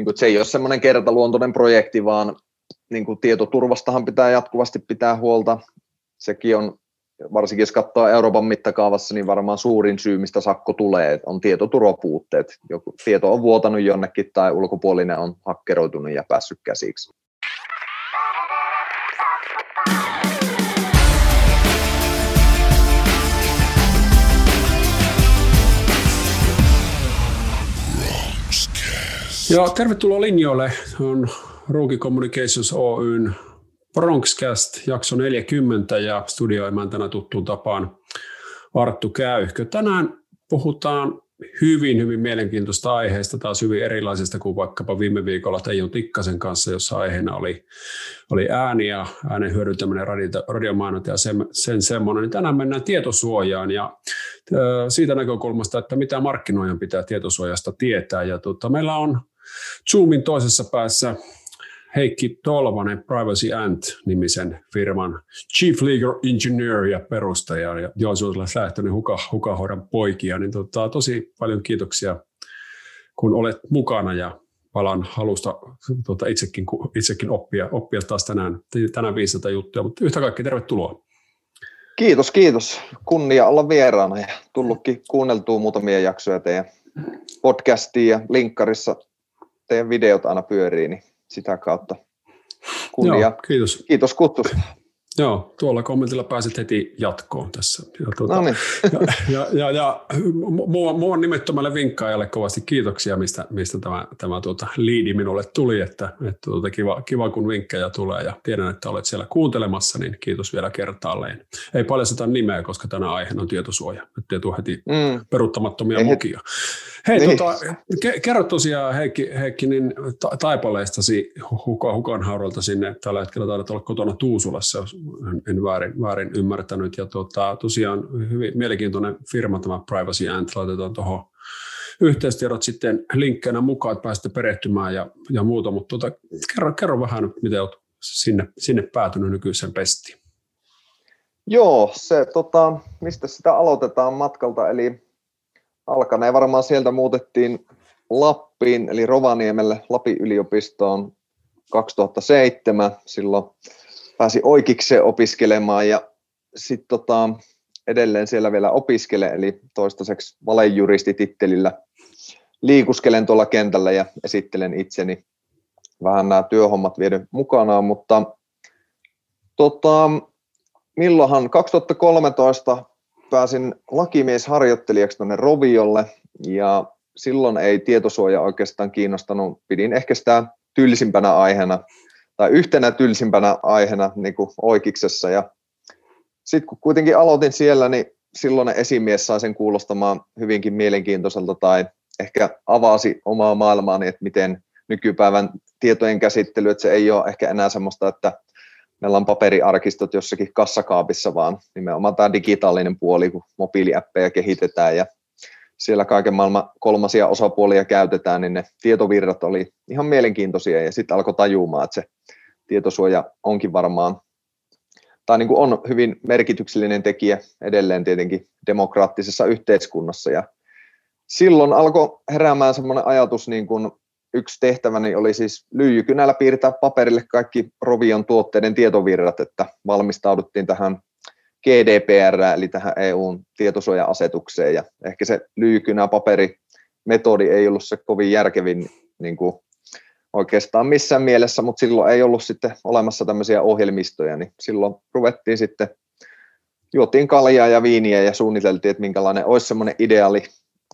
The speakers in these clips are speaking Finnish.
niin kuin, se ei ole semmoinen kertaluontoinen projekti, vaan niin kuin, tietoturvastahan pitää jatkuvasti pitää huolta. Sekin on, varsinkin jos katsoo Euroopan mittakaavassa, niin varmaan suurin syy, mistä sakko tulee, on tietoturvapuutteet. Joku tieto on vuotanut jonnekin tai ulkopuolinen on hakkeroitunut ja päässyt käsiksi. Ja tervetuloa linjoille. On Ruugi Communications Oyn Bronxcast jakso 40 ja studioimaan tänään tuttuun tapaan Arttu Käyhkö. Tänään puhutaan hyvin mielenkiintoista aiheesta, taas hyvin erilaisesta kuin vaikkapa viime viikolla Teijo Tikkasen kanssa, jossa aiheena oli ääni ja äänen hyödyntäminen, radiomainonta ja sen semmoinen. Niin tänään mennään tietosuojaan ja siitä näkökulmasta, että mitä markkinoijan pitää tietosuojasta tietää. Ja meillä on Zoomin toisessa päässä Heikki Tolvanen, Privacy Ant-nimisen firman Chief Legal Engineer ja perustaja, ja Joosef Lahtinen Hukanhauratan poikia. Niin tosi paljon kiitoksia, kun olet mukana, ja palaan halusta itsekin oppia taas tänään 500 juttuja, mutta yhtä kaikki tervetuloa. Kiitos. Kunnia olla vieraana ja tullutkin kuunneltua muutamia jaksoja teidän podcastiin ja linkkarissa teidän videot aina pyörii, niin sitä kautta kunnia. Joo, kiitos. Kiitos kutsusta. Joo, tuolla kommentilla pääset heti jatkoon tässä. Ja muun nimettömälle vinkkaajalle kovasti kiitoksia, mistä tämä liidi minulle tuli, että kiva kun vinkkejä tulee ja tiedän, että olet siellä kuuntelemassa, niin kiitos vielä kertaalleen. Ei paljasteta nimeä, koska tänä aiheena on tietosuoja, ettei tule heti peruuttamattomia mukia. Hei, niin. Kerro tosiaan Heikki niin taipaleistasi Hukanhauralta sinne, tällä hetkellä taidat olla kotona Tuusulassa, en väärin ymmärtänyt, ja tosiaan hyvin mielenkiintoinen firma tämä Privacy Ant, laitetaan tuohon yhteystiedot sitten linkkinä mukaan, että pääsette perehtymään ja muuta, mutta kerro vähän, miten olet sinne päätynyt nykyiseen pestiin. Joo, se, mistä sitä aloitetaan matkalta, eli alkaneen varmaan sieltä muutettiin Lappiin, eli Rovaniemelle, Lapin yliopistoon 2007, silloin pääsi oikeikseen opiskelemaan ja sitten edelleen siellä vielä opiskelen, eli toistaiseksi valejuristitittelillä liikuskelen tuolla kentällä ja esittelen itseni. Vähän nämä työhommat viedyn mukanaan, mutta milloinhan 2013 pääsin lakimiesharjoittelijaksi tuonne Roviolle ja silloin ei tietosuoja oikeastaan kiinnostanut. Pidin ehkä sitä tylsimpänä aiheena tai yhtenä tylsimpänä aiheena niin kuin oikeuksessa. Ja sitten kun kuitenkin aloitin siellä, niin silloinen esimies sai sen kuulostamaan hyvinkin mielenkiintoiselta tai ehkä avasi omaa maailmaani, että miten nykypäivän tietojen käsittely, että se ei ole ehkä enää semmoista, että meillä on paperiarkistot jossakin kassakaapissa, vaan nimenomaan tämä digitaalinen puoli, kun mobiiliäppejä kehitetään ja siellä kaiken maailman kolmasia osapuolia käytetään, niin ne tietovirrat oli ihan mielenkiintoisia ja sitten alkoi tajumaan, että se tietosuoja onkin varmaan, tai niin kuin on hyvin merkityksellinen tekijä edelleen tietenkin demokraattisessa yhteiskunnassa. Ja silloin alkoi heräämään semmoinen ajatus, niin kuin yksi tehtäväni oli siis lyijykynällä piirtää paperille kaikki Rovion tuotteiden tietovirrat, että valmistauduttiin tähän GDPR, eli tähän EU:n tietosuoja-asetukseen, ja ehkä se lyijykynäpaperimetodi ei ollut se kovin järkevin niin kuin oikeastaan missään mielessä, mutta silloin ei ollut sitten olemassa tämmöisiä ohjelmistoja, niin silloin ruvettiin sitten, juotiin kaljaa ja viiniä ja suunniteltiin, että minkälainen olisi semmoinen ideaali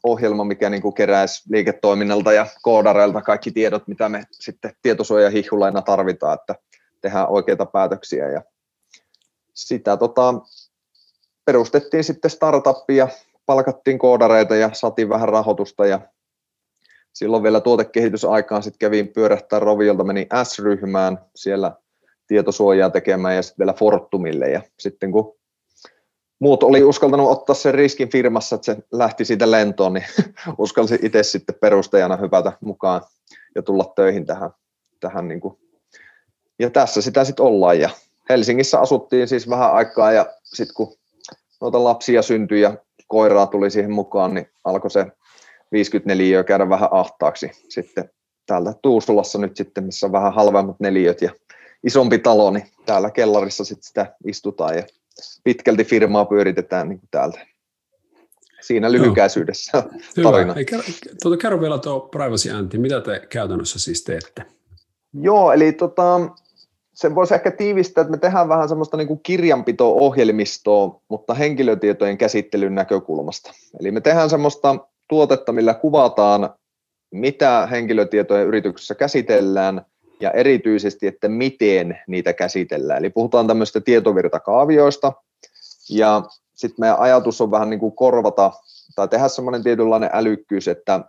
ohjelma, mikä niin kuin keräisi liiketoiminnalta ja koodareilta kaikki tiedot, mitä me sitten tietosuojahihuleina tarvitaan, että tehdään oikeita päätöksiä. Ja sitä perustettiin sitten startuppia ja palkattiin koodareita ja saatiin vähän rahoitusta. Ja silloin vielä tuotekehitysaikaan sitten kävin pyörähtää Roviolta, menin S-ryhmään siellä tietosuojaa tekemään ja sitten vielä Fortumille. Ja sitten kun muut oli uskaltanut ottaa sen riskin firmassa, että se lähti siitä lentoon, niin uskalsin itse sitten perustajana hypätä mukaan ja tulla töihin tähän niin kuin. Ja tässä sitä sitten ollaan. Ja Helsingissä asuttiin siis vähän aikaa ja sitten kun noita lapsia syntyi ja koiraa tuli siihen mukaan, niin alkoi se 54 käydä vähän ahtaaksi. Sitten täällä Tuusulassa nyt sitten, missä on vähän halvemmat neliöt ja isompi talo, niin täällä kellarissa sitten sitä istutaan ja pitkälti firmaa pyöritetään niin kuin täältä. Siinä lyhykäisyydessä tarina. Kerro vielä tuo Privacy Ant, mitä te käytännössä siis teette? Joo, eli sen voisi ehkä tiivistää, että me tehdään vähän semmoista niin kuin kirjanpito-ohjelmistoa, mutta henkilötietojen käsittelyn näkökulmasta. Eli me tehdään semmoista tuotetta, millä kuvataan, mitä henkilötietoja yrityksessä käsitellään ja erityisesti, että miten niitä käsitellään. Eli puhutaan tämmöistä tietovirtakaavioista ja sitten meidän ajatus on vähän niin kuin korvata tai tehdä semmoinen tietynlainen älykkyys, että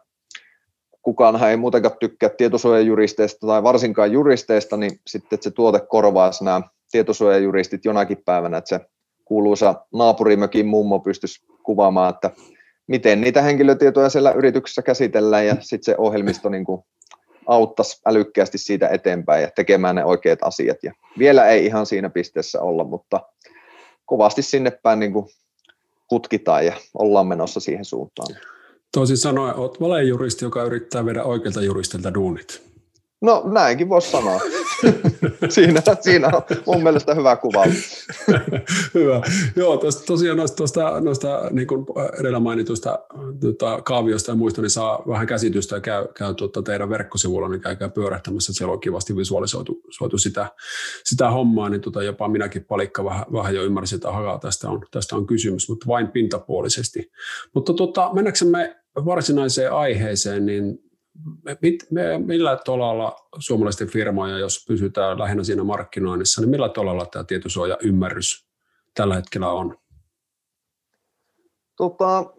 kukaanhan ei muutenkaan tykkää tietosuojajuristeista tai varsinkaan juristeista, niin sitten se tuote korvaisi nämä tietosuojajuristit jonakin päivänä, että se kuuluisa naapurimökin mummo pystyisi kuvaamaan, että miten niitä henkilötietoja siellä yrityksessä käsitellään ja sitten se ohjelmisto niin kuin auttaisi älykkäästi siitä eteenpäin ja tekemään ne oikeat asiat. Ja vielä ei ihan siinä pisteessä olla, mutta kovasti sinne päin niin kuin hutkitaan ja ollaan menossa siihen suuntaan. Toisin sanoen, olet valejuristi, joka yrittää viedä oikeilta juristilta duunit. No näinkin voisi sanoa. siinä on mun mielestä hyvä kuva. Hyvä. Joo, tosiaan noista niin kuin edellä mainituista kaavioista ja muista, niin saa vähän käsitystä ja käy teidän verkkosivuilla, niin käykää pyörähtämässä, siellä on kivasti visualisoitu sitä hommaa, niin jopa minäkin palikka vähän jo ymmärsin, että ahaa, tästä on kysymys, mutta vain pintapuolisesti. Mutta mennäksemme varsinaiseen aiheeseen, niin millä tolalla suomalaisten firmoja, jos pysytään lähinnä siinä markkinoinnissa, niin millä tolalla tämä tietosuojaymmärrys tällä hetkellä on?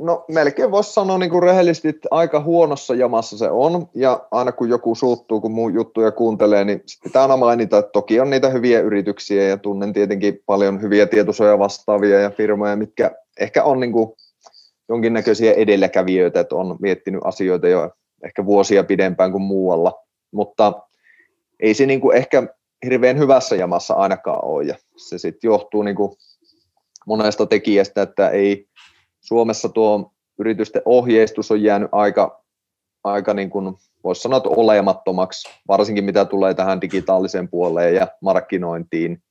No melkein voisi sanoa niin kuin rehellisesti, että aika huonossa jamassa se on. Ja aina kun joku suuttuu, kun mun juttuja kuuntelee, niin pitää aina mainita, että toki on niitä hyviä yrityksiä ja tunnen tietenkin paljon hyviä tietosuojavastaavia ja firmoja, mitkä ehkä on niin kuin jonkinnäköisiä edelläkävijöitä, että on miettinyt asioita jo ehkä vuosia pidempään kuin muualla, mutta ei se niin kuin ehkä hirveän hyvässä jamassa ainakaan ole. Ja se sitten johtuu niin kuin monesta tekijästä, että ei Suomessa tuo yritysten ohjeistus on jäänyt aika niin kuin voisi sanoa, että olemattomaksi, varsinkin mitä tulee tähän digitaaliseen puoleen ja markkinointiin.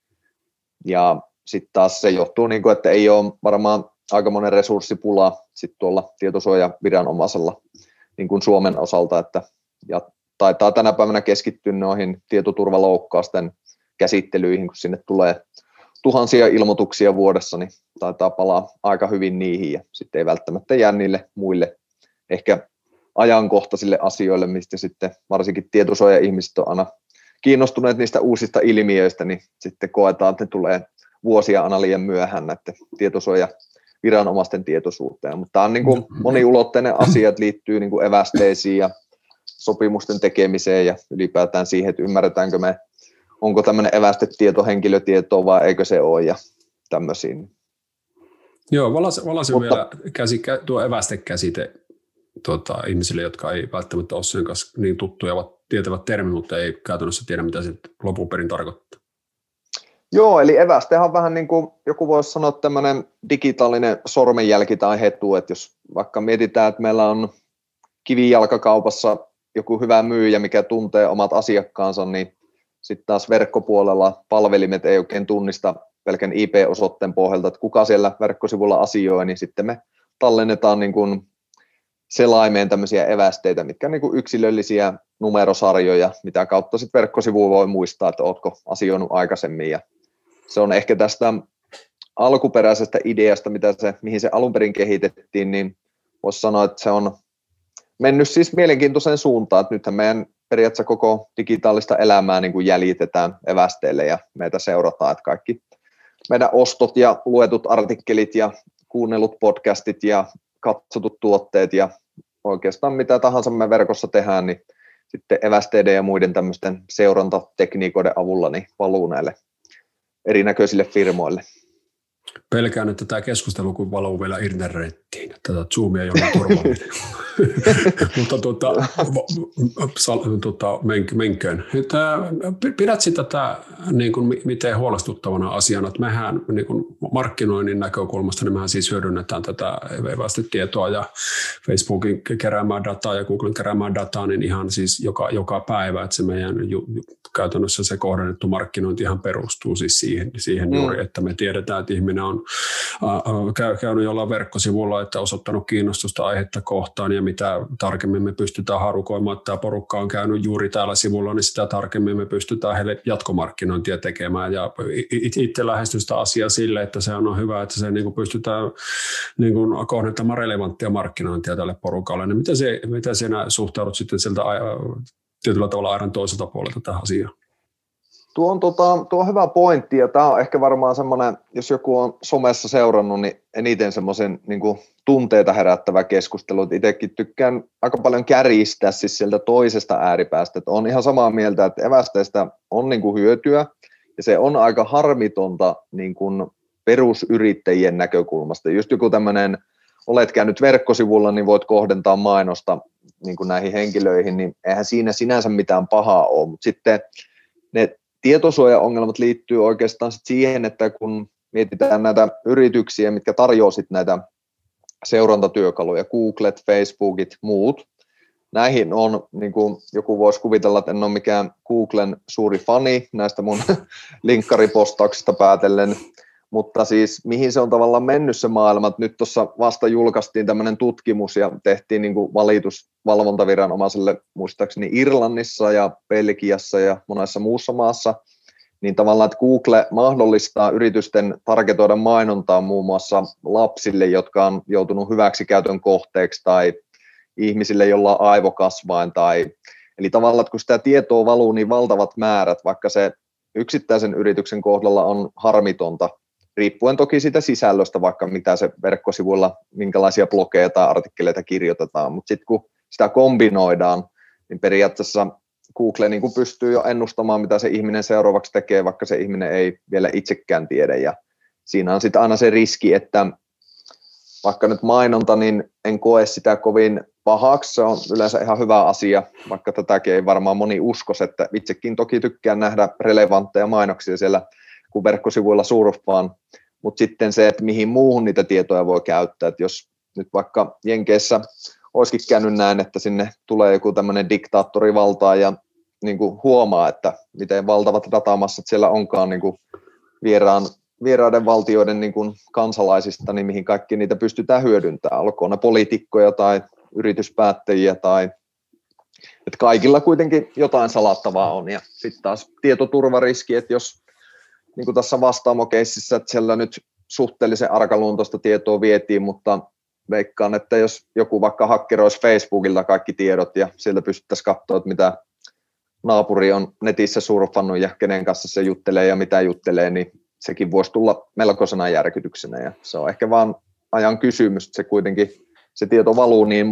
Ja sitten taas se johtuu, niin kuin, että ei ole varmaan aika monen resurssipula sit tuolla tietosuojaviranomaisella. Niin kuin Suomen osalta, että ja taitaa tänä päivänä keskittyä noihin tietoturvaloukkausten käsittelyihin, kun sinne tulee tuhansia ilmoituksia vuodessa, niin taitaa palaa aika hyvin niihin ja sitten ei välttämättä jää niille muille ehkä ajankohtaisille asioille, mistä sitten varsinkin tietosuoja-ihmiset on aina kiinnostuneet niistä uusista ilmiöistä, niin sitten koetaan, että ne tulee vuosia aina liian myöhään näiden tietosuoja viranomaisten tietoisuuteen, mutta tämä on niin kuin moniulotteinen asia, että liittyy niin kuin evästeisiin ja sopimusten tekemiseen ja ylipäätään siihen, että ymmärretäänkö me, onko tämmöinen evästetieto henkilötietoa vai eikö se ole ja tämmöisiin. Joo, valasin vielä tuo evästekäsite ihmisille, jotka ei välttämättä ole sen kanssa niin tuttuja, tietävät termin, mutta ei käytännössä tiedä, mitä se lopun perin tarkoittaa. Joo, eli evästehän on vähän niin kuin joku voisi sanoa tämmöinen digitaalinen sormenjälki tai hetu, että jos vaikka mietitään, että meillä on kivijalkakaupassa joku hyvä myyjä, mikä tuntee omat asiakkaansa, niin sitten taas verkkopuolella palvelimet ei oikein tunnista pelkän IP-osoitteen pohjalta, että kuka siellä verkkosivulla asioi, niin sitten me tallennetaan niin kuin selaimeen tämmöisiä evästeitä, mitkä on niin kuin yksilöllisiä numerosarjoja, mitä kautta sitten verkkosivu voi muistaa, että ootko asioinut aikaisemmin ja se on ehkä tästä alkuperäisestä ideasta, mihin se alun perin kehitettiin, niin voisi sanoa, että se on mennyt siis mielenkiintoiseen suuntaan, että nythän meidän periaatteessa koko digitaalista elämää niin kuin jäljitetään evästeille ja meitä seurataan, että kaikki meidän ostot ja luetut artikkelit ja kuunnellut podcastit ja katsotut tuotteet ja oikeastaan mitä tahansa me verkossa tehdään, niin sitten evästeiden ja muiden tämmöisten seurantatekniikoiden avulla niin valuu näille erinäköisille firmoille. Pelkään, että tämä keskustelu kun valuu vielä internettiin, että tätä Zoomia jollain turvallinen. mutta menköön. Pidät sitä niin kuin, miten huolestuttavana asiana, että mehän niin kuin markkinoinnin näkökulmasta niin mehän siis hyödynnetään tätä tietoa ja Facebookin keräämää dataa ja Googlen keräämää dataa niin ihan siis joka päivä, että se meidän käytännössä se kohdennettu markkinointi ihan perustuu siis siihen juuri, että me tiedetään, että ihminen on käynyt jollain verkkosivulla, että osoittanut kiinnostusta aihetta kohtaan ja mitä tarkemmin me pystytään harukoimaan, että tämä porukka on käynyt juuri täällä sivulla, niin sitä tarkemmin me pystytään heille jatkomarkkinointia tekemään ja itse lähestyn sitä asiaa sille, että se on hyvä, että se niin pystytään niin kohdentamaan relevanttia markkinointia tälle porukalle. Niin mitä sinä suhtaudut sitten sieltä tietyllä tavalla aidan toiselta puolelta tähän asiaan? Tuo on hyvä pointti ja tämä on ehkä varmaan semmoinen, jos joku on somessa seurannut, niin eniten semmoisen niin kuin tunteita herättävä keskustelu. Itsekin tykkään aika paljon kärjistää siis sieltä toisesta ääripäästä. Että on ihan samaa mieltä, että evästeistä on niin kuin hyötyä ja se on aika harmitonta niin kuin perusyrittäjien näkökulmasta. Just joku tämmöinen, olet käynyt verkkosivulla, niin voit kohdentaa mainosta niin kuin näihin henkilöihin, niin eihän siinä sinänsä mitään pahaa ole, mutta sitten ne tietosuojaongelmat liittyy oikeastaan siihen, että kun mietitään näitä yrityksiä, mitkä tarjoaa sitten näitä seurantatyökaluja, Googlet, Facebookit, muut, näihin on, niin kuin joku voisi kuvitella, että en ole mikään Googlen suuri fani näistä mun linkkaripostauksista päätellen, mutta siis mihin se on tavallaan mennyt se maailma, että nyt tuossa vasta julkaistiin tämmöinen tutkimus ja tehtiin niin kuin valitus valvontaviranomaiselle muistaakseni Irlannissa ja Belgiassa ja monessa muussa maassa, niin tavallaan, että Google mahdollistaa yritysten targetoida mainontaa muun muassa lapsille, jotka on joutunut hyväksikäytön kohteeksi tai ihmisille, jolla on aivokasvain tai eli tavallaan, että kun sitä tietoa valuu niin valtavat määrät, vaikka se yksittäisen yrityksen kohdalla on harmitonta, riippuen toki siitä sisällöstä, vaikka mitä se verkkosivuilla, minkälaisia blogeja tai artikkeleita kirjoitetaan, mutta sitten kun sitä kombinoidaan, niin periaatteessa Google niin kun pystyy jo ennustamaan, mitä se ihminen seuraavaksi tekee, vaikka se ihminen ei vielä itsekään tiedä, ja siinä on sitten aina se riski, että vaikka nyt mainonta, niin en koe sitä kovin pahaksi, se on yleensä ihan hyvä asia, vaikka tätäkin ei varmaan moni uskoisi, että itsekin toki tykkään nähdä relevantteja mainoksia siellä, kun verkkosivuilla surffaan, mutta sitten se, että mihin muuhun niitä tietoja voi käyttää, että jos nyt vaikka Jenkeissä olisikin käynyt näin, että sinne tulee joku tämmöinen diktaattori valtaan ja niin kuin huomaa, että miten valtavat datamassat siellä onkaan niin kuin vieraiden valtioiden niin kuin kansalaisista, niin mihin kaikki niitä pystytään hyödyntämään, olkoon ne poliitikkoja tai yrityspäättäjiä tai että kaikilla kuitenkin jotain salattavaa on ja sitten taas tietoturvariski, että jos niin kuin tässä Vastaamo-keississä, että siellä nyt suhteellisen arkaluontoista tietoa vietiin, mutta veikkaan, että jos joku vaikka hakkeroisi Facebookilta kaikki tiedot ja sieltä pystyttäisiin katsoa, että mitä naapuri on netissä surfannut ja kenen kanssa se juttelee ja mitä juttelee, niin sekin voisi tulla melkoisena järkytyksenä ja se on ehkä vaan ajan kysymys, että se kuitenkin se tieto valuu niin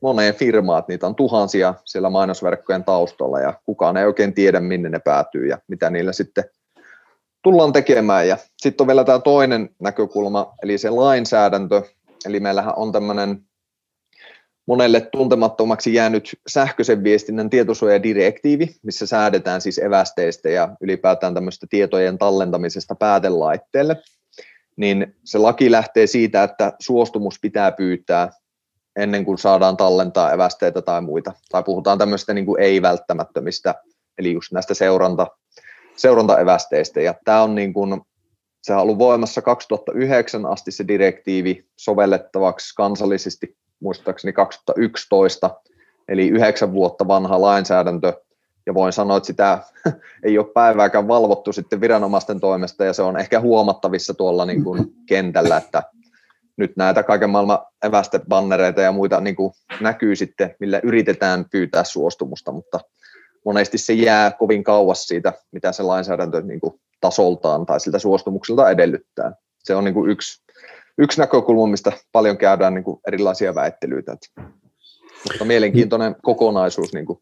moneen firmaan, että niitä on tuhansia siellä mainosverkkojen taustalla ja kukaan ei oikein tiedä, minne ne päätyy ja mitä niillä sitten tullaan tekemään. Ja sitten on vielä tämä toinen näkökulma, eli se lainsäädäntö. Eli meillähän on tämmöinen monelle tuntemattomaksi jäänyt sähköisen viestinnän tietosuojadirektiivi, missä säädetään siis evästeistä ja ylipäätään tämmöistä tietojen tallentamisesta päätelaitteelle. Niin se laki lähtee siitä, että suostumus pitää pyytää ennen kuin saadaan tallentaa evästeitä tai muita. Tai puhutaan tämmöistä niin kuin ei-välttämättömistä, eli just näistä seurantaevästeistä. Ja tämä on niin kuin, se on ollut voimassa 2009 asti se direktiivi sovellettavaksi kansallisesti muistaakseni 2011, eli 9 vuotta vanha lainsäädäntö. Ja voin sanoa, että sitä ei ole päivääkään valvottu sitten viranomaisten toimesta, ja se on ehkä huomattavissa tuolla niin kuin kentällä, että nyt näitä kaiken maailman evästebannereita ja muita niin kuin näkyy sitten, millä yritetään pyytää suostumusta, mutta monesti se jää kovin kauas siitä, mitä se lainsäädäntö niin kuin tasoltaan tai siltä suostumukselta edellyttää. Se on niin kuin yksi näkökulma, mistä paljon käydään niin kuin erilaisia väittelyitä. Mutta mielenkiintoinen kokonaisuus. Niin kuin.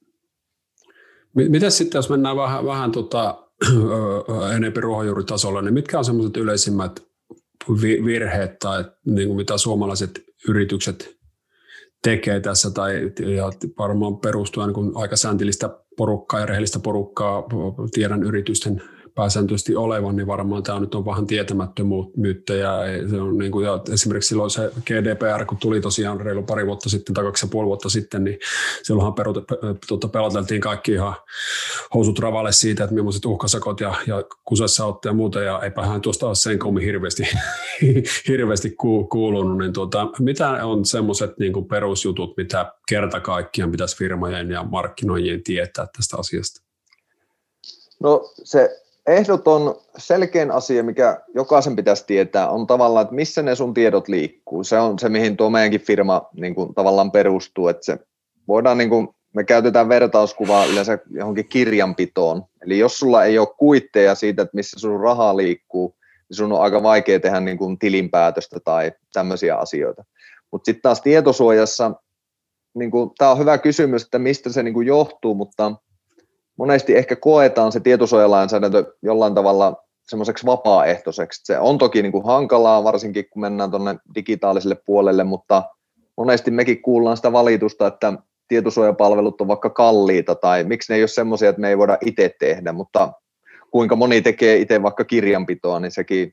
Miten sitten, jos mennään vähän enemmän ruohonjuuritasolla, niin mitkä on sellaiset yleisimmät virheet tai niin kuin mitä suomalaiset yritykset tekee tässä, tai varmaan perustuen kun aika säntillistä porukkaa ja rehellistä porukkaa tiedän yritysten pääsääntöisesti olevan, niin varmaan tämä nyt on vähän tietämättömyyttä. Se on niin kuin, ja esimerkiksi silloin se GDPR, kun tuli tosiaan reilu pari vuotta sitten tai 2,5 vuotta sitten, niin silloinhan peloteltiin kaikki ihan housut ravalle siitä, että millaiset uhkasakot ja kusessa otte ja muuta, ja eipähän tuosta ole sen kommin hirveästi kuulunut. Niin mitä on semmoiset niin kuin perusjutut, mitä kerta kaikkiaan pitäisi firmojen ja markkinoijien tietää tästä asiasta? No se ehdoton selkein asia, mikä jokaisen pitäisi tietää, on tavallaan, että missä ne sun tiedot liikkuu. Se on se, mihin tuo meidänkin firma niin kuin tavallaan perustuu. Että se voidaan, niin kuin, me käytetään vertauskuvaa yleensä johonkin kirjanpitoon. Eli jos sulla ei ole kuitteja siitä, että missä sun raha liikkuu, niin sun on aika vaikea tehdä niin kuin tilinpäätöstä tai tämmöisiä asioita. Mutta sitten taas tietosuojassa, niin kuin, tämä on hyvä kysymys, että mistä se niin kuin johtuu, mutta monesti ehkä koetaan se tietosuojalainsäädäntö jollain tavalla semmoiseksi vapaaehtoiseksi. Se on toki niin kuin hankalaa, varsinkin kun mennään tuonne digitaaliselle puolelle, mutta monesti mekin kuullaan sitä valitusta, että tietosuojapalvelut on vaikka kalliita, tai miksi ne ei ole semmoisia, että me ei voida itse tehdä, mutta kuinka moni tekee itse vaikka kirjanpitoa, niin sekin,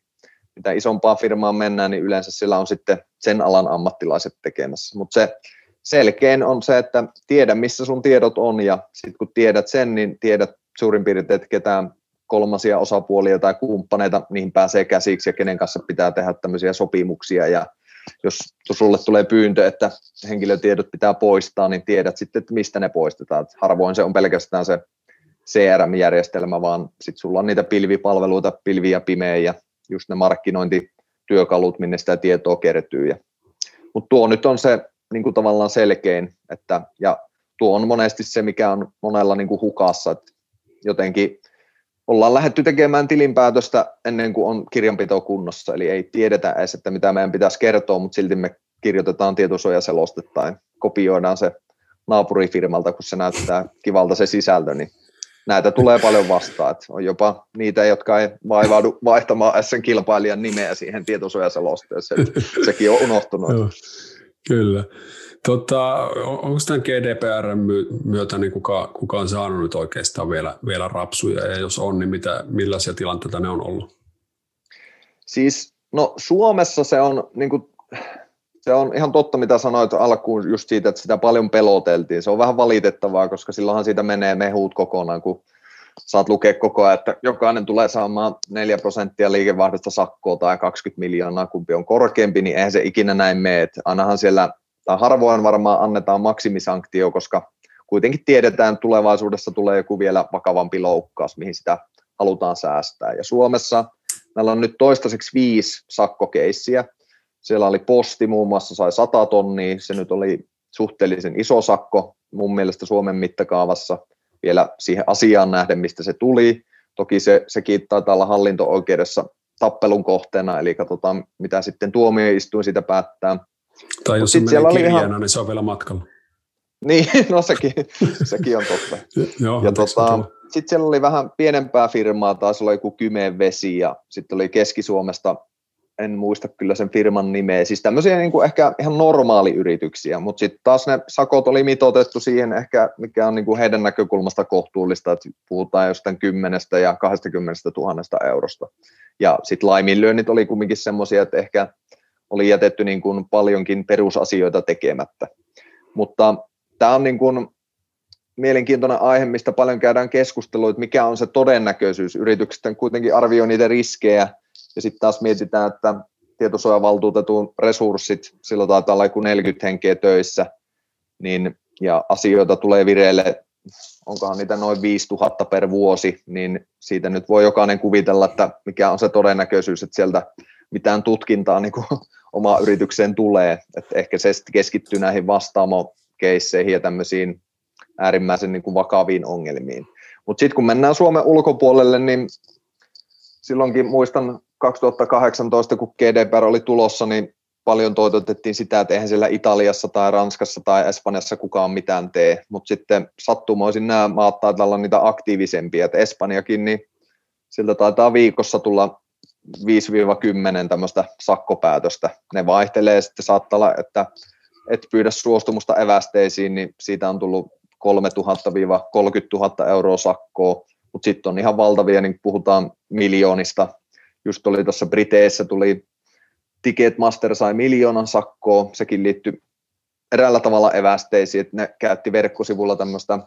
mitä isompaan firmaan mennään, niin yleensä sillä on sitten sen alan ammattilaiset tekemässä, mutta se selkein on se, että tiedä, missä sun tiedot on, ja sitten kun tiedät sen, niin tiedät suurin piirtein, että ketään kolmasia osapuolia tai kumppaneita, niihin pääsee käsiksi, ja kenen kanssa pitää tehdä tämmöisiä sopimuksia, ja jos sulle tulee pyyntö, että henkilötiedot pitää poistaa, niin tiedät sitten, että mistä ne poistetaan. Harvoin se on pelkästään se CRM-järjestelmä, vaan sitten sulla on niitä pilvipalveluita, pilviä pimeä, ja just ne markkinointityökalut, minne sitä tietoa kertyy. Mutta tuo nyt on se niin kuin tavallaan selkein, että, ja tuo on monesti se, mikä on monella niin kuin hukassa, että jotenkin ollaan lähdetty tekemään tilinpäätöstä ennen kuin on kirjanpito kunnossa, eli ei tiedetä edes, että mitä meidän pitäisi kertoa, mutta silti me kirjoitetaan tietosuojaseloste tai kopioidaan se naapurifirmalta, kun se näyttää kivalta se sisältö, niin näitä tulee paljon vastaan, että on jopa niitä, jotka ei vaivaudu vaihtamaan sen kilpailijan nimeä siihen tietosuojaselosteeseen, sekin on unohtunut. Kyllä. Onko tämän GDPR:n myötä niin kukaan saanut nyt oikeastaan vielä rapsuja, ja jos on, niin millaisia tilanteita ne on ollut? Siis, no Suomessa se on, niin kuin, se on ihan totta, mitä sanoit alkuun just siitä, että sitä paljon peloteltiin. Se on vähän valitettavaa, koska silloinhan siitä menee mehut kokonaan, kun saat lukea koko ajan, että jokainen tulee saamaan 4% liikevaihdosta sakkoa tai 20 miljoonaa, kumpi on korkeampi, niin eihän se ikinä näin mene. Ainahan siellä, tai harvoin varmaan annetaan maksimisanktio, koska kuitenkin tiedetään, että tulevaisuudessa tulee joku vielä vakavampi loukkaus, mihin sitä halutaan säästää. Ja Suomessa meillä on nyt toistaiseksi 5 sakkokeissiä. Siellä oli Posti muun muassa, sai 100 000, se nyt oli suhteellisen iso sakko mun mielestä Suomen mittakaavassa. Vielä siihen asiaan nähden, mistä se tuli. Toki sekin taitaa olla hallinto-oikeudessa tappelun kohteena, eli katsotaan, mitä sitten tuomioistuin siitä päättää. Tai jos se menee kirjana, niin se on vielä matkalla. Niin, no sekin on totta. Ja sitten siellä oli vähän pienempää firmaa, taisi olla joku Kymenvesi, ja sitten oli Keski-Suomesta, en muista kyllä sen firman nimeä, siis tämmöisiä niin kuin ehkä ihan normaaliyrityksiä, mutta sitten taas ne sakot oli mitoitettu siihen ehkä, mikä on niin kuin heidän näkökulmasta kohtuullista, että puhutaan jostain 10 ja 20 000 €. Ja sitten laiminlyönnit oli kumminkin semmoisia, että ehkä oli jätetty niin kuin paljonkin perusasioita tekemättä. Mutta tämä on niin kuin mielenkiintoinen aihe, mistä paljon käydään keskustelua, että mikä on se todennäköisyys. Yritykset kuitenkin arvioi niitä riskejä, ja sitten taas mietitään, että tietosuojavaltuutetun resurssit, sillä taitaa olla joku 40 henkeä töissä, niin, ja asioita tulee vireille, onkohan niitä noin 5 000 per vuosi, niin siitä nyt voi jokainen kuvitella, että mikä on se todennäköisyys, että sieltä mitään tutkintaa niin kuin omaan yritykseen tulee. Että ehkä se keskittyy näihin Vastaamo-keisseihin ja tämmöisiin äärimmäisen niin kuin vakaviin ongelmiin. Mutta sitten kun mennään Suomen ulkopuolelle, niin silloinkin muistan 2018, kun GDPR oli tulossa, niin paljon toitotettiin sitä, että eihän siellä Italiassa tai Ranskassa tai Espanjassa kukaan mitään tee, mutta sitten sattumoisin nämä maat taitaa olla niitä aktiivisempia, että Espanjakin, niin siltä taitaa viikossa tulla 5-10 tämmöistä sakkopäätöstä. Ne vaihtelee, sitten saattaa olla, että et pyydä suostumusta evästeisiin, niin siitä on tullut 3 000–30 000 € sakkoa, mutta sitten on ihan valtavia, niin puhutaan miljoonista. Just oli tuossa Briteissä, tuli Ticketmaster sai 1 000 000 sakkoa, sekin liittyi eräällä tavalla evästeisiin, että ne käytti verkkosivulla tämmöistä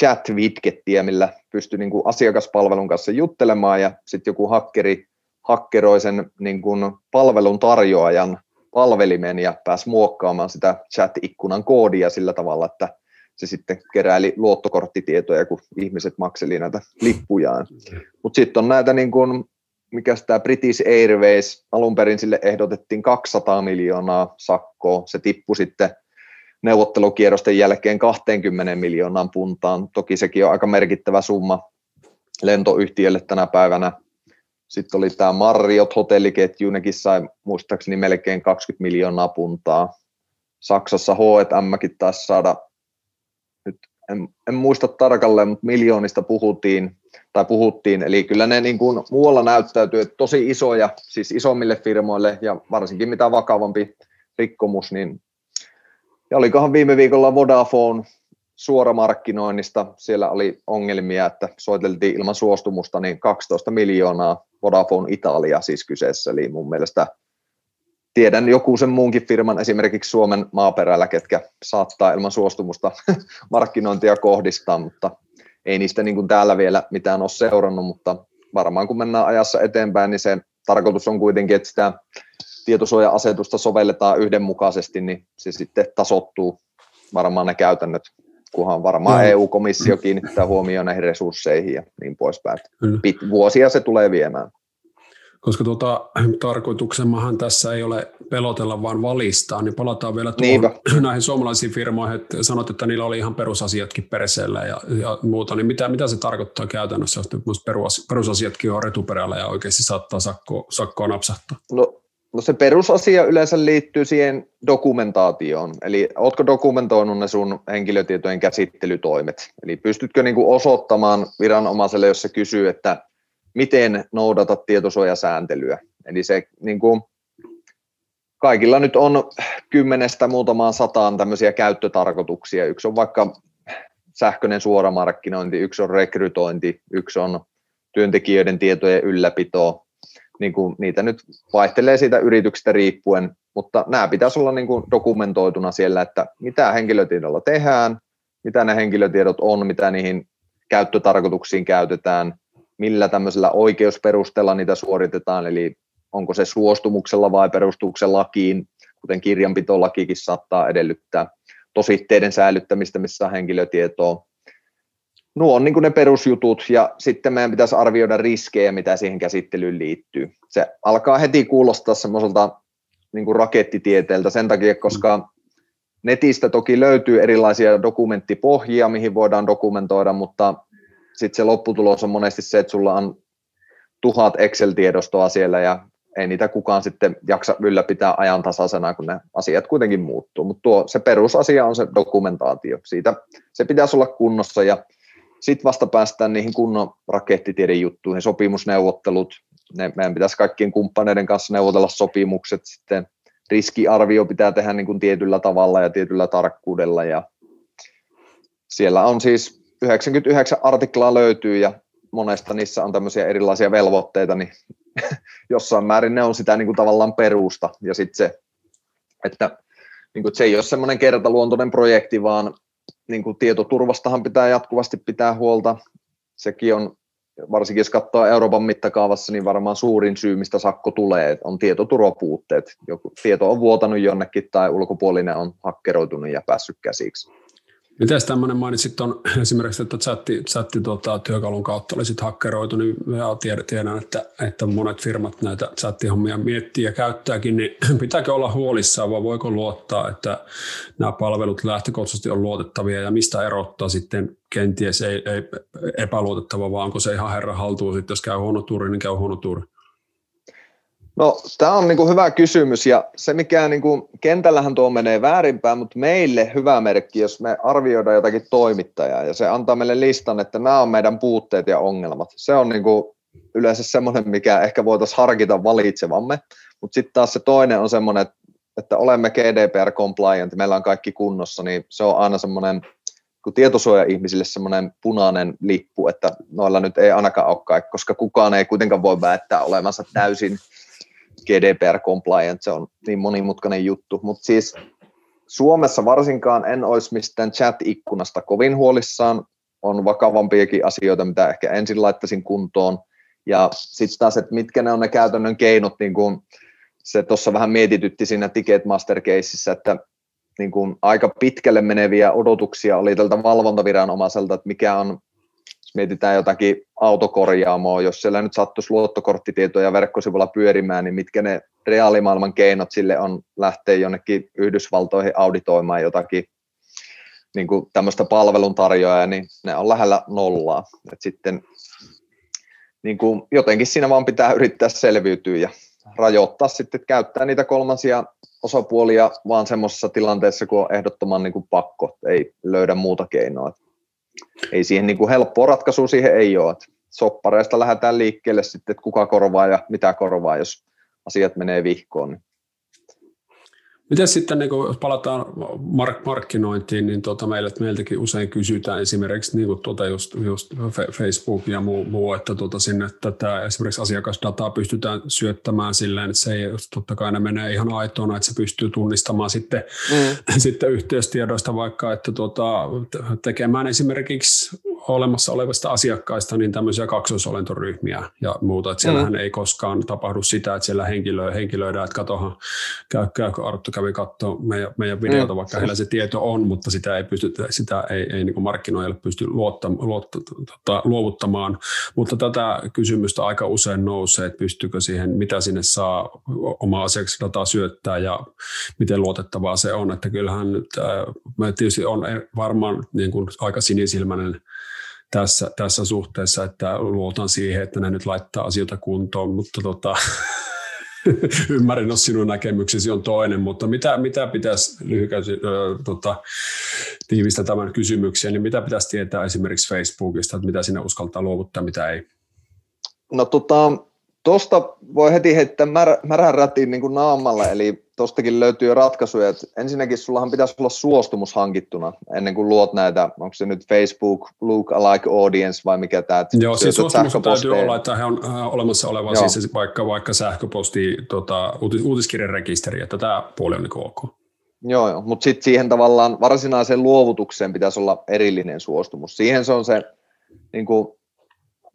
chat-vitkettiä, millä pystyi niin kuin asiakaspalvelun kanssa juttelemaan, ja sitten joku hakkeri hakkeroi sen niin kuin palvelun tarjoajan palvelimen ja pääsi muokkaamaan sitä chat-ikkunan koodia sillä tavalla, että se sitten keräili luottokorttitietoja, kun ihmiset makseli näitä lippujaan. Mutta sitten on näitä, niin kuin, mikä tämä British Airways, alun perin sille ehdotettiin 200 miljoonaa sakkoa, se tippui sitten neuvottelukierrosten jälkeen 20 miljoonaan puntaan. Toki sekin on aika merkittävä summa lentoyhtiölle tänä päivänä. Sitten oli tämä Marriot hotelliketju, nekin sai muistaakseni melkein 20 miljoonaa puntaa. Saksassa H&Mkin taisi saada, nyt en muista tarkalleen, mutta miljoonista puhuttiin. Eli kyllä ne niin kuin muualla näyttäytyy tosi isoja, siis isommille firmoille ja varsinkin mitä vakavampi rikkomus, niin ja olikohan viime viikolla Vodafone suoramarkkinoinnista, siellä oli ongelmia, että soiteltiin ilman suostumusta, niin 12 miljoonaa Vodafone Italia siis kyseessä, eli mun mielestä tiedän joku sen muunkin firman esimerkiksi Suomen maaperällä, ketkä saattaa ilman suostumusta markkinointia kohdistaa, mutta ei niistä niin kuin täällä vielä mitään ole seurannut, mutta varmaan kun mennään ajassa eteenpäin, niin sen tarkoitus on kuitenkin, että sitä tietosuoja-asetusta sovelletaan yhdenmukaisesti, niin se sitten tasoittuu varmaan ne käytännöt, kunhan varmaan EU-komissio kiinnittää huomioon näihin resursseihin ja niin poispäin. Vuosia se tulee viemään. Koska tarkoituksemmahan tässä ei ole pelotella, vaan valistaa, niin palataan vielä näihin suomalaisiin firmoihin, että sanot, että niillä oli ihan perusasiatkin perseellä ja muuta, niin mitä se tarkoittaa käytännössä, jos perusasiatkin on retuperällä ja oikeasti saattaa sakkoa napsahtaa? No se perusasia yleensä liittyy siihen dokumentaatioon, eli ootko dokumentoinut ne sun henkilötietojen käsittelytoimet, eli pystytkö niinku osoittamaan viranomaiselle, jos se kysyy, että miten noudata tietosuojasääntelyä, eli se niinku, kaikilla nyt on 10 muutamaan 100 tämmöisiä käyttötarkoituksia, yksi on vaikka sähköinen suoramarkkinointi, yksi on rekrytointi, yksi on työntekijöiden tietojen ylläpito. Niin kuin niitä nyt vaihtelee siitä yrityksestä riippuen, mutta nämä pitäisi olla niin kuin dokumentoituna siellä, että mitä henkilötiedolla tehdään, mitä ne henkilötiedot on, mitä niihin käyttötarkoituksiin käytetään, millä tämmöisellä oikeusperusteella niitä suoritetaan, eli onko se suostumuksella vai perustuuko lakiin, kuten kirjanpitolakikin saattaa edellyttää, tositteiden säilyttämistä, missä on henkilötietoa. Nuo on niin kuin ne perusjutut, ja sitten meidän pitäisi arvioida riskejä, mitä siihen käsittelyyn liittyy. Se alkaa heti kuulostaa semmoiselta niin kuin rakettitieteeltä sen takia, koska netistä toki löytyy erilaisia dokumenttipohjia, mihin voidaan dokumentoida, mutta sitten se lopputulos on monesti se, että sulla on 1000 Excel-tiedostoa siellä, ja ei niitä kukaan sitten jaksa ylläpitää ajantasaisena, kun ne asiat kuitenkin muuttuu. Mutta se perusasia on se dokumentaatio. Siitä se pitäisi olla kunnossa, ja sitten vasta päästään niihin kunnon rakettitieden juttuihin, sopimusneuvottelut, meidän pitäisi kaikkien kumppaneiden kanssa neuvotella sopimukset, sitten riskiarvio pitää tehdä niin kuin tietyllä tavalla ja tietyllä tarkkuudella, ja siellä on siis 99 artiklaa löytyy, ja monesta niissä on tämmöisiä erilaisia velvoitteita, niin jossain määrin ne on sitä niin kuin tavallaan perusta, ja sitten se, että niin kuin se ei ole semmoinen kertaluontoinen projekti, vaan niin kuin tietoturvastahan pitää jatkuvasti pitää huolta. Sekin on, varsinkin jos katsoo Euroopan mittakaavassa, niin varmaan suurin syy, mistä sakko tulee, on tietoturvapuutteet. Joku tieto on vuotanut jonnekin tai ulkopuolinen on hakkeroitunut ja päässyt käsiksi. Mitäs tämmöinen mainitsit on esimerkiksi, että chatti-työkalun kautta oli sitten hakkeroitunut, niin tiedän, että monet firmat näitä chattihommia miettii ja käyttääkin, niin pitääkö olla huolissaan vai voiko luottaa, että nämä palvelut lähtökohtaisesti on luotettavia ja mistä erottaa sitten kenties ei epäluotettava, vaan onko se ihan herran haltuun sitten, jos käy huono tuuri, niin käy huono tuuri? No, tämä on niinku hyvä kysymys, ja se mikä niinku, kentällähän tuo menee väärinpäin, mutta meille hyvä merkki, jos me arvioidaan jotakin toimittajaa, ja se antaa meille listan, että nämä on meidän puutteet ja ongelmat. Se on niinku, yleensä semmoinen, mikä ehkä voitaisiin harkita valitsevamme, mutta sitten taas se toinen on semmoinen, että että olemme GDPR-compliant, meillä on kaikki kunnossa, niin se on aina semmoinen tietosuoja-ihmisille semmoinen punainen lippu, että noilla nyt ei ainakaan ole kaikki, koska kukaan ei kuitenkaan voi väittää olevansa täysin GDPR-compliant, se on niin monimutkainen juttu, mutta siis Suomessa varsinkaan en olisi mistään chat-ikkunasta kovin huolissaan, on vakavampiakin asioita, mitä ehkä ensin laittaisin kuntoon, ja sitten taas, että mitkä ne on ne käytännön keinot, niin kun se tuossa vähän mietitytti siinä Ticketmaster-keississä, että niin kun aika pitkälle meneviä odotuksia oli tältä valvontaviranomaiselta, että mikä on, jos mietitään jotakin autokorjaamoa, jos siellä nyt sattuisi luottokorttitietoja verkkosivulla pyörimään, niin mitkä ne reaalimaailman keinot sille on lähteä jonnekin Yhdysvaltoihin auditoimaan jotakin niin kuin tämmöistä palveluntarjoajaa, niin ne on lähellä nollaa. Et sitten niin kuin jotenkin siinä vaan pitää yrittää selviytyä ja rajoittaa sitten, että käyttää niitä kolmansia osapuolia vaan semmoisessa tilanteessa, kun on ehdottoman niin kuin pakko, ei löydä muuta keinoa. Ei siihen niin kuin helppoa ratkaisua siihen ei ole. Soppareista lähdetään liikkeelle sitten, että kuka korvaa ja mitä korvaa, jos asiat menee vihkoon. Niin. Miten sitten, niin kun palataan markkinointiin, niin meiltäkin usein kysytään esimerkiksi niin just Facebook ja muu, että sinne tätä esimerkiksi asiakasdataa pystytään syöttämään silleen, että se ei, totta kai ne menee ihan aitoona, että se pystyy tunnistamaan sitten, sitten yhteystiedoista vaikka, että tekemään esimerkiksi olemassa olevista asiakkaista niin tämmöisiä kaksoisolentoryhmiä ja muuta, että siellähän ei koskaan tapahdu sitä, että siellä henkilöidään, että katohan, käykö Arttu kävi katsoa meidän videota, vaikka heillä se tieto on, mutta sitä ei niin kuin markkinoille pysty luovuttamaan, mutta tätä kysymystä aika usein nousee, että pystyykö siihen, mitä sinne saa omaa asiakasdataa syöttää ja miten luotettavaa se on, että kyllähän nyt, tietysti on varmaan niin kuin aika sinisilmäinen tässä suhteessa, että luotan siihen, että ne nyt laittaa asioita kuntoon, mutta ymmärrän, jos sinun näkemyksesi on toinen, mutta mitä pitäisi lyhykäisesti tiivistää tämän kysymyksen, niin mitä pitäisi tietää esimerkiksi Facebookista, että mitä sinä uskaltaa luovuttaa, mitä ei? No tuosta voi heti heittää märän rätin niin kuin naamalle, eli tuostakin löytyy ratkaisuja, että ensinnäkin sullahan pitäisi olla suostumus hankittuna ennen kuin luot näitä, onko se nyt Facebook, look-alike audience vai mikä tämä? Joo, siis suostumus täytyy olla, että he on olemassa oleva siis vaikka sähköposti, uutiskirjan rekisteri, että tämä puoli on niin kuin ok. Joo, mutta sitten siihen tavallaan varsinaiseen luovutukseen pitäisi olla erillinen suostumus. Siihen se on se niin kuin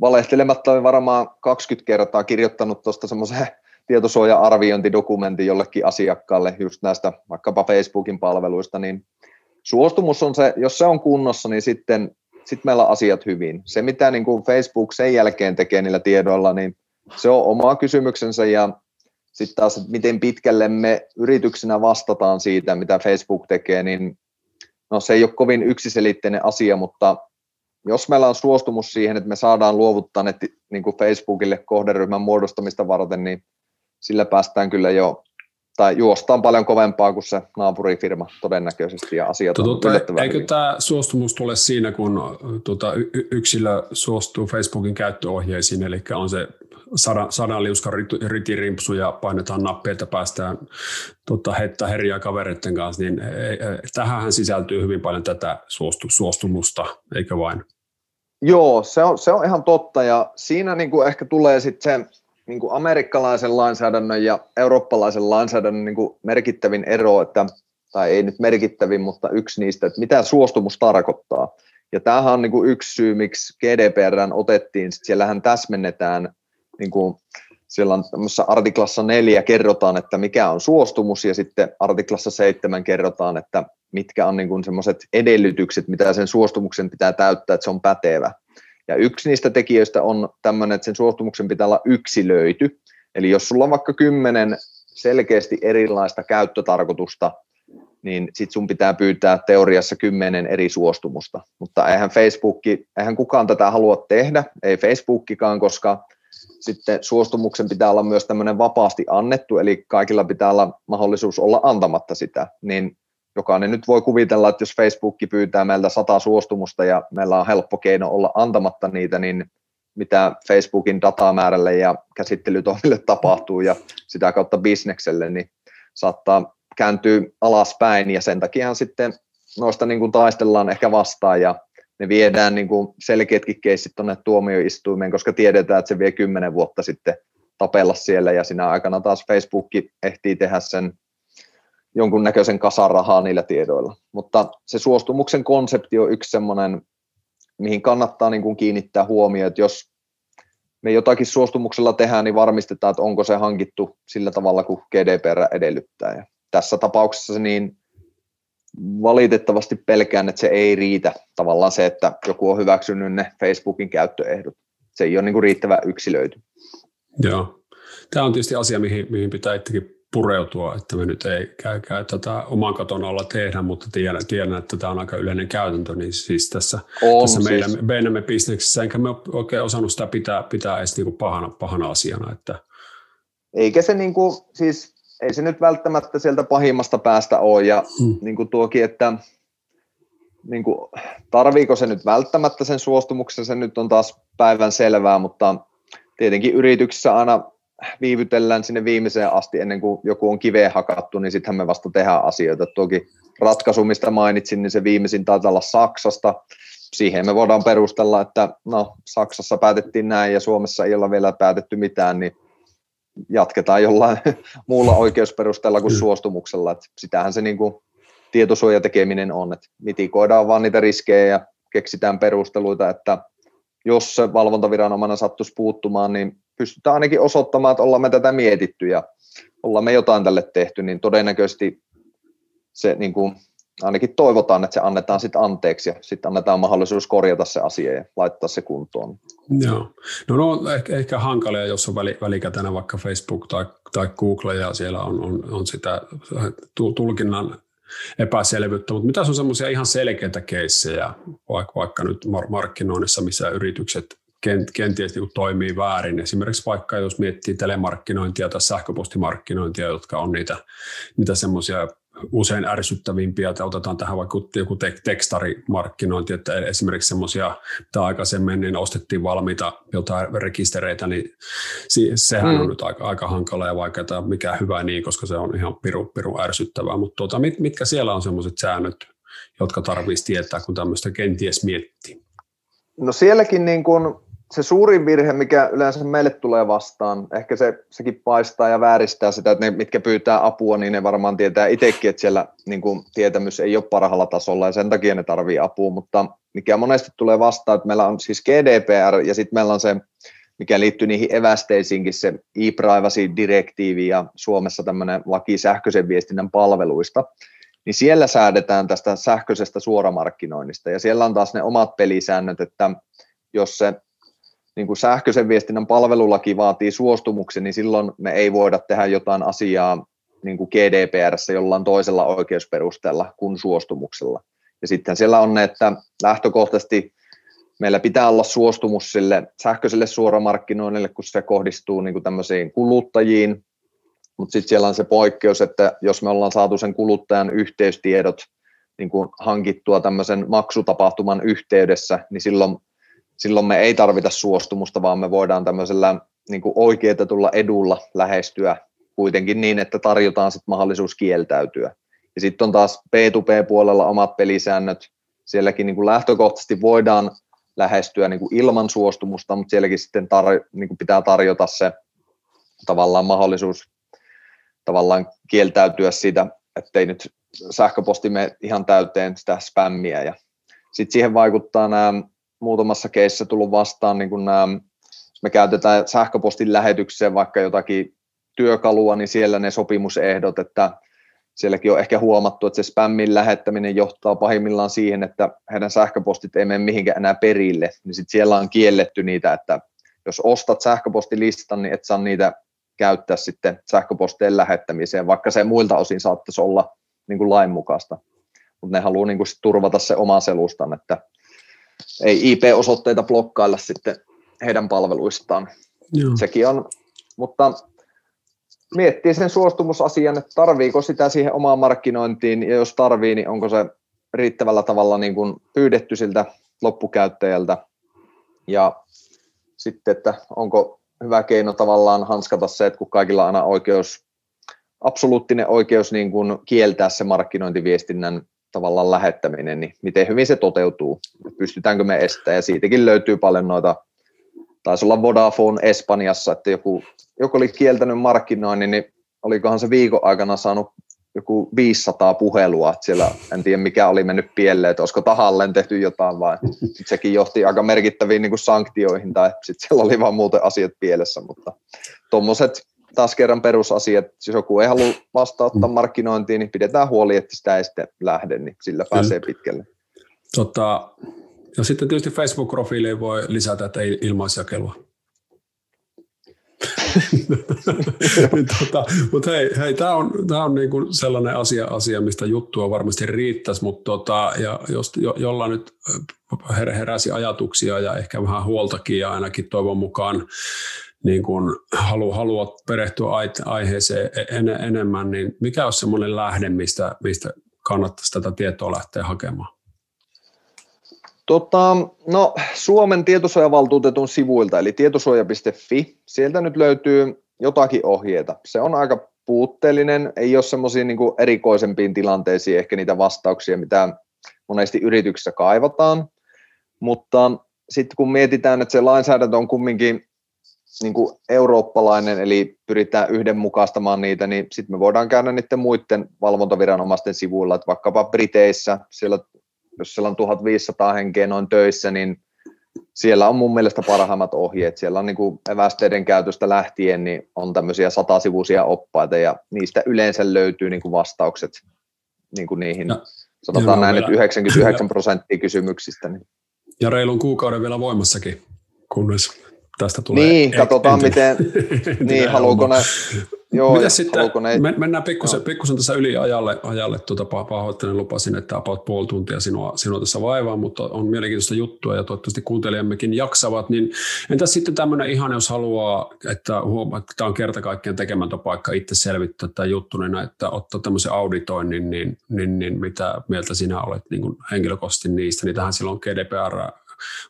valehtelematta olen varmaan 20 kertaa kirjoittanut tuosta semmoisen tietosuoja-arviointidokumentin jollekin asiakkaalle just näistä vaikkapa Facebookin palveluista, niin suostumus on se, jos se on kunnossa, niin sitten meillä on asiat hyvin. Se, mitä niin kuin Facebook sen jälkeen tekee niillä tiedoilla, niin se on oma kysymyksensä ja sitten taas, että miten pitkälle me yrityksenä vastataan siitä, mitä Facebook tekee, niin no se ei ole kovin yksiselitteinen asia, mutta jos meillä on suostumus siihen, että me saadaan luovuttaa ne niin kuin Facebookille kohderyhmän muodostamista varten, niin sillä päästään kyllä jo, tai juostaan paljon kovempaa kuin se naapurifirma todennäköisesti ja asiat on yllättävän hyvin. Eikö tämä suostumus tule siinä, kun yksilö suostuu Facebookin käyttöohjeisiin, eli on se 100 liuskan ritirimpsu ja painetaan nappia, että päästään heittää herjaa kavereiden kanssa, niin tähän sisältyy hyvin paljon tätä suostumusta, eikö vain? Joo, se on ihan totta ja siinä niinku ehkä tulee sitten se niinku amerikkalaisen lainsäädännön ja eurooppalaisen lainsäädännön niinku merkittävin ero, että, tai ei nyt merkittävin, mutta yksi niistä, että mitä suostumus tarkoittaa. Ja tämähän on niinku yksi syy, miksi GDPR:n otettiin, siellähän täsmennetään, niin kuin siellä on tämmöisessä artiklassa 4 kerrotaan, että mikä on suostumus ja sitten artiklassa 7 kerrotaan, että mitkä on niin kuin semmoiset edellytykset, mitä sen suostumuksen pitää täyttää, että se on pätevä. Ja yksi niistä tekijöistä on tämmöinen, että sen suostumuksen pitää olla yksilöity. Eli jos sulla on vaikka 10 selkeästi erilaista käyttötarkoitusta, niin sit sun pitää pyytää teoriassa 10 eri suostumusta. Mutta eihän kukaan tätä halua tehdä, ei Facebookikaan, koska sitten suostumuksen pitää olla myös tämmöinen vapaasti annettu, eli kaikilla pitää olla mahdollisuus olla antamatta sitä, niin jokainen nyt voi kuvitella, että jos Facebook pyytää meiltä 100 suostumusta ja meillä on helppo keino olla antamatta niitä, niin mitä Facebookin datamäärälle ja käsittelytoimille tapahtuu ja sitä kautta bisnekselle, niin saattaa kääntyy alaspäin ja sen takia sitten noista niin kuin taistellaan ehkä vastaan ja ne viedään niin kuin selkeätkin keissit tuonne tuomioistuimeen, koska tiedetään, että se vie 10 vuotta sitten tapella siellä ja sinä aikana taas Facebook ehtii tehdä sen jonkunnäköisen kasan rahaa niillä tiedoilla. Mutta se suostumuksen konsepti on yksi semmoinen, mihin kannattaa niin kuin kiinnittää huomioon, että jos me jotakin suostumuksella tehdään, niin varmistetaan, että onko se hankittu sillä tavalla, kuin GDPR edellyttää. Ja tässä tapauksessa niin valitettavasti pelkään, että se ei riitä tavallaan se, että joku on hyväksynyt ne Facebookin käyttöehdot. Se ei ole niin kuin riittävän yksilöity. Joo. Tämä on tietysti asia, mihin pitää itsekin pureutua, että me nyt ei käy tätä oman katon alla tehdä, mutta tiedän, että tämä on aika yleinen käytäntö, niin siis tässä meidän bisneksessä, enkä me oikein osannut sitä pitää edes niinku pahana asiana. Että. Eikä se niinku, siis ei se nyt välttämättä sieltä pahimmasta päästä ole, ja niinku tuokin, että niinku, tarviiko se nyt välttämättä sen suostumuksen, se nyt on taas päivän selvää, mutta tietenkin yrityksessä aina viivytellään sinne viimeiseen asti ennen kuin joku on kiveen hakattu, niin sittenhän me vasta tehdään asioita. Toki ratkaisu, mistä mainitsin, niin se viimeisin taitaa olla Saksasta. Siihen me voidaan perustella, että no, Saksassa päätettiin näin ja Suomessa ei olla vielä päätetty mitään, niin jatketaan jollain muulla oikeusperusteella kuin suostumuksella. Et sitähän se niin kuin tietosuoja tekeminen on, että mitikoidaan vaan niitä riskejä ja keksitään perusteluita, että jos se valvontaviranomainen sattuisi puuttumaan, niin pystytään ainakin osoittamaan, että ollaan me tätä mietitty ja ollaan me jotain tälle tehty, niin todennäköisesti se niin kuin, ainakin toivotaan, että se annetaan sitten anteeksi ja sitten annetaan mahdollisuus korjata se asia ja laittaa se kuntoon. Joo. No ehkä hankalia, jos on välikätänä vaikka Facebook tai Google ja siellä on sitä tulkinnan epäselvyyttä, mutta mitä on semmoisia ihan selkeitä keissejä, vaikka nyt markkinoinnissa, missä yritykset kenties toimii väärin. Esimerkiksi vaikka jos miettii telemarkkinointia tai sähköpostimarkkinointia, jotka on niitä semmoisia usein ärsyttävimpiä, että otetaan tähän vaikka joku tekstarimarkkinointi, että esimerkiksi semmoisia, mitä aikaisemmin niin ostettiin valmiita jotain rekistereitä, niin sehän on nyt aika hankala ja vaikea, että mikä hyvä niin, koska se on ihan pirun ärsyttävää, mutta mitkä siellä on semmoiset säännöt, jotka tarvitsisi tietää, kun tämmöistä kenties miettii? No sielläkin niin kun se suurin virhe, mikä yleensä meille tulee vastaan, ehkä sekin paistaa ja vääristää sitä, että ne, mitkä pyytää apua, niin ne varmaan tietää itsekin, että siellä niin kun tietämys ei ole parhaalla tasolla ja sen takia ne tarvitsee apua, mutta mikä monesti tulee vastaan, että meillä on siis GDPR ja sitten meillä on se, mikä liittyy niihin evästeisiinkin, se e-privacy-direktiivi ja Suomessa tämmöinen laki sähköisen viestinnän palveluista, niin siellä säädetään tästä sähköisestä suoramarkkinoinnista, ja siellä on taas ne omat pelisäännöt, että jos se niin kuin sähköisen viestinnän palvelulaki vaatii suostumuksen, niin silloin me ei voida tehdä jotain asiaa niin kuin GDPR:ssä jollain toisella oikeusperusteella kuin suostumuksella. Ja sitten siellä on ne, että lähtökohtaisesti meillä pitää olla suostumus sille sähköiselle suoramarkkinoinnille, kun se kohdistuu niin kuin tämmöisiin kuluttajiin, mutta sitten siellä on se poikkeus, että jos me ollaan saatu sen kuluttajan yhteystiedot niin kun hankittua tämmöisen maksutapahtuman yhteydessä, niin silloin me ei tarvita suostumusta, vaan me voidaan tämmöisellä niin kun oikeutetulla edulla lähestyä kuitenkin niin, että tarjotaan sitten mahdollisuus kieltäytyä. Ja sitten on taas P2P-puolella omat pelisäännöt. Sielläkin niin kun lähtökohtaisesti voidaan lähestyä niin kun ilman suostumusta, mutta sielläkin sitten pitää tarjota se tavallaan mahdollisuus kieltäytyä siitä, ettei nyt sähköposti mene ihan täyteen sitä spämmiä. Ja sitten siihen vaikuttaa nämä muutamassa keississä tullut vastaan, niin kun jos me käytetään sähköpostin lähetykseen vaikka jotakin työkalua, niin siellä ne sopimusehdot, että sielläkin on ehkä huomattu, että se spämmin lähettäminen johtaa pahimmillaan siihen, että heidän sähköpostit ei mene mihinkään enää perille. Niin sitten siellä on kielletty niitä, että jos ostat sähköpostilistan, niin et saa niitä käyttää sitten sähköposteen lähettämiseen, vaikka se muilta osin saattaisi olla niin kuin lainmukaista. Mutta ne haluaa niin kuin turvata se oman selustan, että ei IP-osoitteita blokkailla sitten heidän palveluistaan. Joo. Sekin on, mutta miettii sen suostumusasian, että tarviiko sitä siihen omaan markkinointiin, ja jos tarvii, niin onko se riittävällä tavalla niin kuin pyydetty siltä loppukäyttäjältä, ja sitten, että onko hyvä keino tavallaan hanskata se, että kun kaikilla on aina oikeus absoluuttinen oikeus niin kuin kieltää se markkinointiviestinnän tavallaan lähettäminen, niin miten hyvin se toteutuu, pystytäänkö me estämään, ja siitäkin löytyy paljon noita, taisi olla Vodafone Espanjassa, että joku oli kieltänyt markkinoinnin, niin olikohan se viikon aikana saanut joku 500 puhelua, että siellä en tiedä mikä oli mennyt pieleen, että olisiko tahalleen tehty jotain, vai sekin johti aika merkittäviin niin kuin sanktioihin, tai sitten siellä oli vaan muuten asiat pielessä, mutta tuommoiset taas kerran perusasiat, jos joku ei halua vastauttaa markkinointiin, niin pidetään huoli, että sitä ei sitten lähde, niin sillä pääsee pitkälle. Ja sitten tietysti Facebook-profiiliin voi lisätä, että ei ilmaisjakelua. Mutta hei, tämä on niinku sellainen asia, mistä juttua varmasti riittäisi, mutta ja jos jolla nyt heräsi ajatuksia ja ehkä vähän huoltakin ja ainakin toivon mukaan niin kun haluat perehtyä aiheeseen enemmän, niin mikä olisi semmoinen lähde, mistä kannattaisi tätä tietoa lähteä hakemaan? No, Suomen tietosuojavaltuutetun sivuilta, eli tietosuoja.fi, sieltä nyt löytyy jotakin ohjeita. Se on aika puutteellinen, ei ole semmoisiin niin kuin erikoisempiin tilanteisiin ehkä niitä vastauksia, mitä monesti yrityksissä kaivataan, mutta sitten kun mietitään, että se lainsäädäntö on kumminkin niin kuin eurooppalainen, eli pyritään yhdenmukaistamaan niitä, niin sitten me voidaan käydä niiden muiden valvontaviranomaisten sivuilla, että vaikkapa Briteissä, siellä, jos siellä on 1500 henkeä noin töissä, niin siellä on mun mielestä parhaimmat ohjeet. Siellä on niin kuin evästeiden käytöstä lähtien, niin on tämmöisiä 100-sivuisia oppaita, ja niistä yleensä löytyy niin kuin vastaukset niin kuin niihin, ja, sanotaan näin, että 99% kysymyksistä. Niin. Ja reilun kuukauden vielä voimassakin, kunnes... Tästä tulee niin, katsotaan miten niin, haluuko ne... Mennään pikkusen tässä yliajalle. Pahoittelen, lupasin, että about puoli tuntia sinua tässä vaivaa, mutta on mielenkiintoista juttua ja toivottavasti kuuntelijammekin jaksavat. Niin, entäs sitten tämmöinen ihana, jos haluaa, että tämä on kerta kaikkiaan tekemätön paikka itse selvittää tämä juttu, niin että ottaa tämmöisen auditoinnin, niin mitä mieltä sinä olet niin kuin henkilökohtaisesti niistä, niin tähän silloin GDPR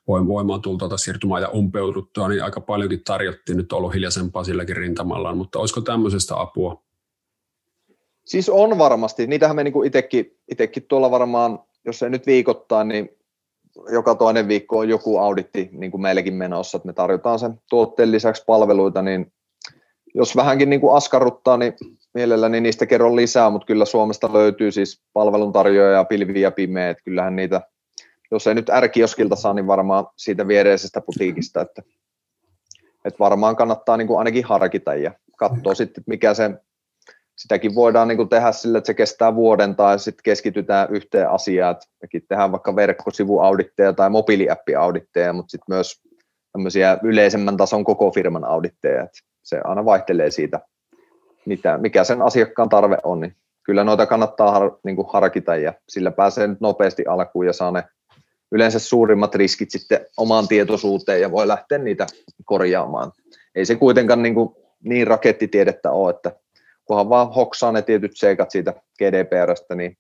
voimaan tulta siirtymään ja umpeuduttua, niin aika paljonkin tarjottiin, nyt on ollut hiljaisempaa silläkin rintamallaan, mutta olisiko tämmöisestä apua? Siis on varmasti, niitähän me niinku itsekin tuolla varmaan, jos ei nyt viikoittain, niin joka toinen viikko on joku auditti niin kuin meilläkin menossa, että me tarjotaan sen tuotteen lisäksi palveluita, niin jos vähänkin niinku askarruttaa, niin mielelläni niistä kerron lisää, mutta kyllä Suomesta löytyy siis palveluntarjoajia, pilviä ja pimeä, että kyllähän niitä, jos ei nyt R-kioskilta saa, niin varmaan siitä viereisestä putiikista, että varmaan kannattaa niin kuin ainakin harkita ja katsoa sitten, mikä se, sitäkin voidaan niin kuin tehdä sillä, että se kestää vuoden tai sitten keskitytään yhteen asiaan, että mekin tehdään vaikka verkkosivuauditteja tai mobiiliäppiauditteja, mutta sitten myös tämmöisiä yleisemmän tason koko firman auditteja, että se aina vaihtelee siitä, mikä sen asiakkaan tarve on, niin kyllä noita kannattaa niin kuin harkita ja sillä pääsee nyt nopeasti alkuun ja saa ne yleensä suurimmat riskit sitten omaan tietoisuuteen ja voi lähteä niitä korjaamaan. Ei se kuitenkaan niin rakettitiedettä ole, että kunhan vaan hoksaa ne tietyt seikat siitä GDPRstä, niin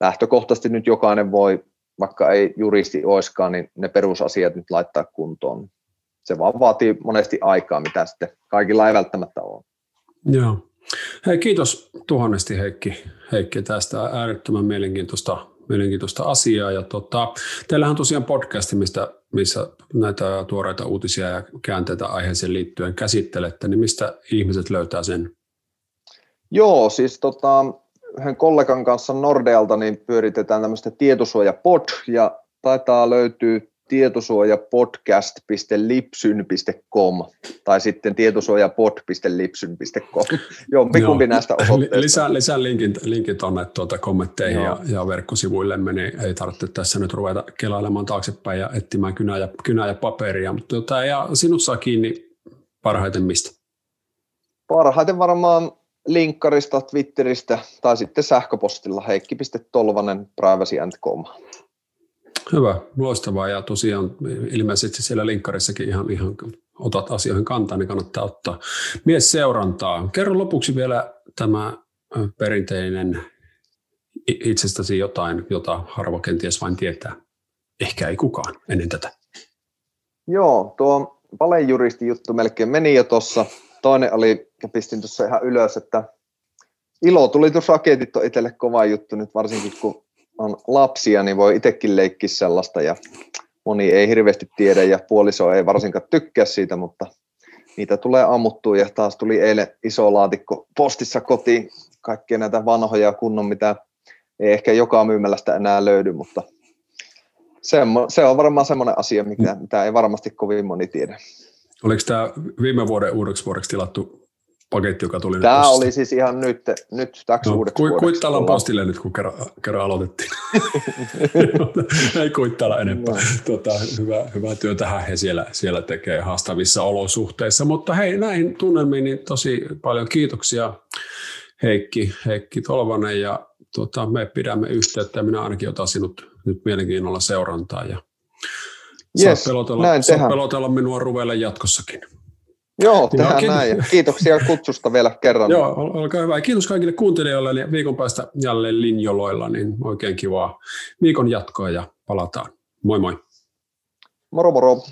lähtökohtaisesti nyt jokainen voi, vaikka ei juristi oiskaan, niin ne perusasiat nyt laittaa kuntoon. Se vaan vaatii monesti aikaa, mitä sitten kaikilla ei välttämättä ole. Joo. Hei, kiitos tuhannesti Heikki tästä äärettömän mielenkiintoista asiaa. Ja teillähän on tosiaan podcasti, missä näitä tuoreita uutisia ja käänteitä aiheeseen liittyen käsittelette, niin mistä ihmiset löytää sen? Joo, siis yhden kollegan kanssa Nordealta niin pyöritetään tämmöistä tietosuojapod, ja taitaa löytyä tietosuojapodcast.lipsyn.com tai sitten tietosuojapod.lipsyn.com. Jompikumpi näistä osoitteista. Lisää linkin tuonne kommentteihin ja verkkosivuillemme, niin ei tarvitse tässä nyt ruveta kelailemaan taaksepäin ja etsimään kynää ja paperia. Mutta ja sinut saa kiinni parhaiten mistä? Parhaiten varmaan linkkarista, Twitteristä tai sitten sähköpostilla heikki.tolvanen@privacyant.com. Hyvä, loistavaa, ja tosiaan ilmeisesti siellä linkkarissakin ihan otat asioihin kantaa, niin kannattaa ottaa mies seurantaa. Kerro lopuksi vielä tämä perinteinen itsestäsi jotain, jota harva kenties vain tietää. Ehkä ei kukaan ennen tätä. Joo, tuo valejuristin juttu melkein meni jo tuossa. Toinen oli, pistin tuossa ihan ylös, että Ilotulitusraketit on itselle kova juttu nyt, varsinkin kun on lapsia, niin voi itsekin leikkiä sellaista ja moni ei hirveästi tiedä ja puoliso ei varsinkaan tykkää siitä, mutta niitä tulee ammuttua ja taas tuli eilen iso laatikko postissa kotiin, kaikkia näitä vanhoja kunnon, mitä ei ehkä joka myymälästä enää löydy, mutta se on varmaan semmoinen asia, mitä ei varmasti kovin moni tiedä. Oliko tämä viime vuoden uudeksi vuodeksi tilattu paketti, joka tuli nyt postista? Oli siis ihan nyt täksi uudeksi vuodeksi. Kuittaillaan postille nyt, kun kerran aloitettiin. Ei kuittailla enempää. Hyvää työtä he siellä tekee haastavissa olosuhteissa. Mutta hei, näihin tunnelmiin niin tosi paljon kiitoksia Heikki Tolvanen. Ja me pidämme yhteyttä ja minä ainakin otan sinut nyt mielenkiinnolla seurantaa. Ja saat pelotella minua ruvelle jatkossakin. Joo, tehdään näin. Kiitoksia kutsusta vielä kerran. Joo, olkaa hyvä. Ja kiitos kaikille kuuntelijoille. Ja viikon päästä jälleen linjoloilla. Niin oikein kivaa viikon jatkoa ja palataan. Moi moi. Moro moro.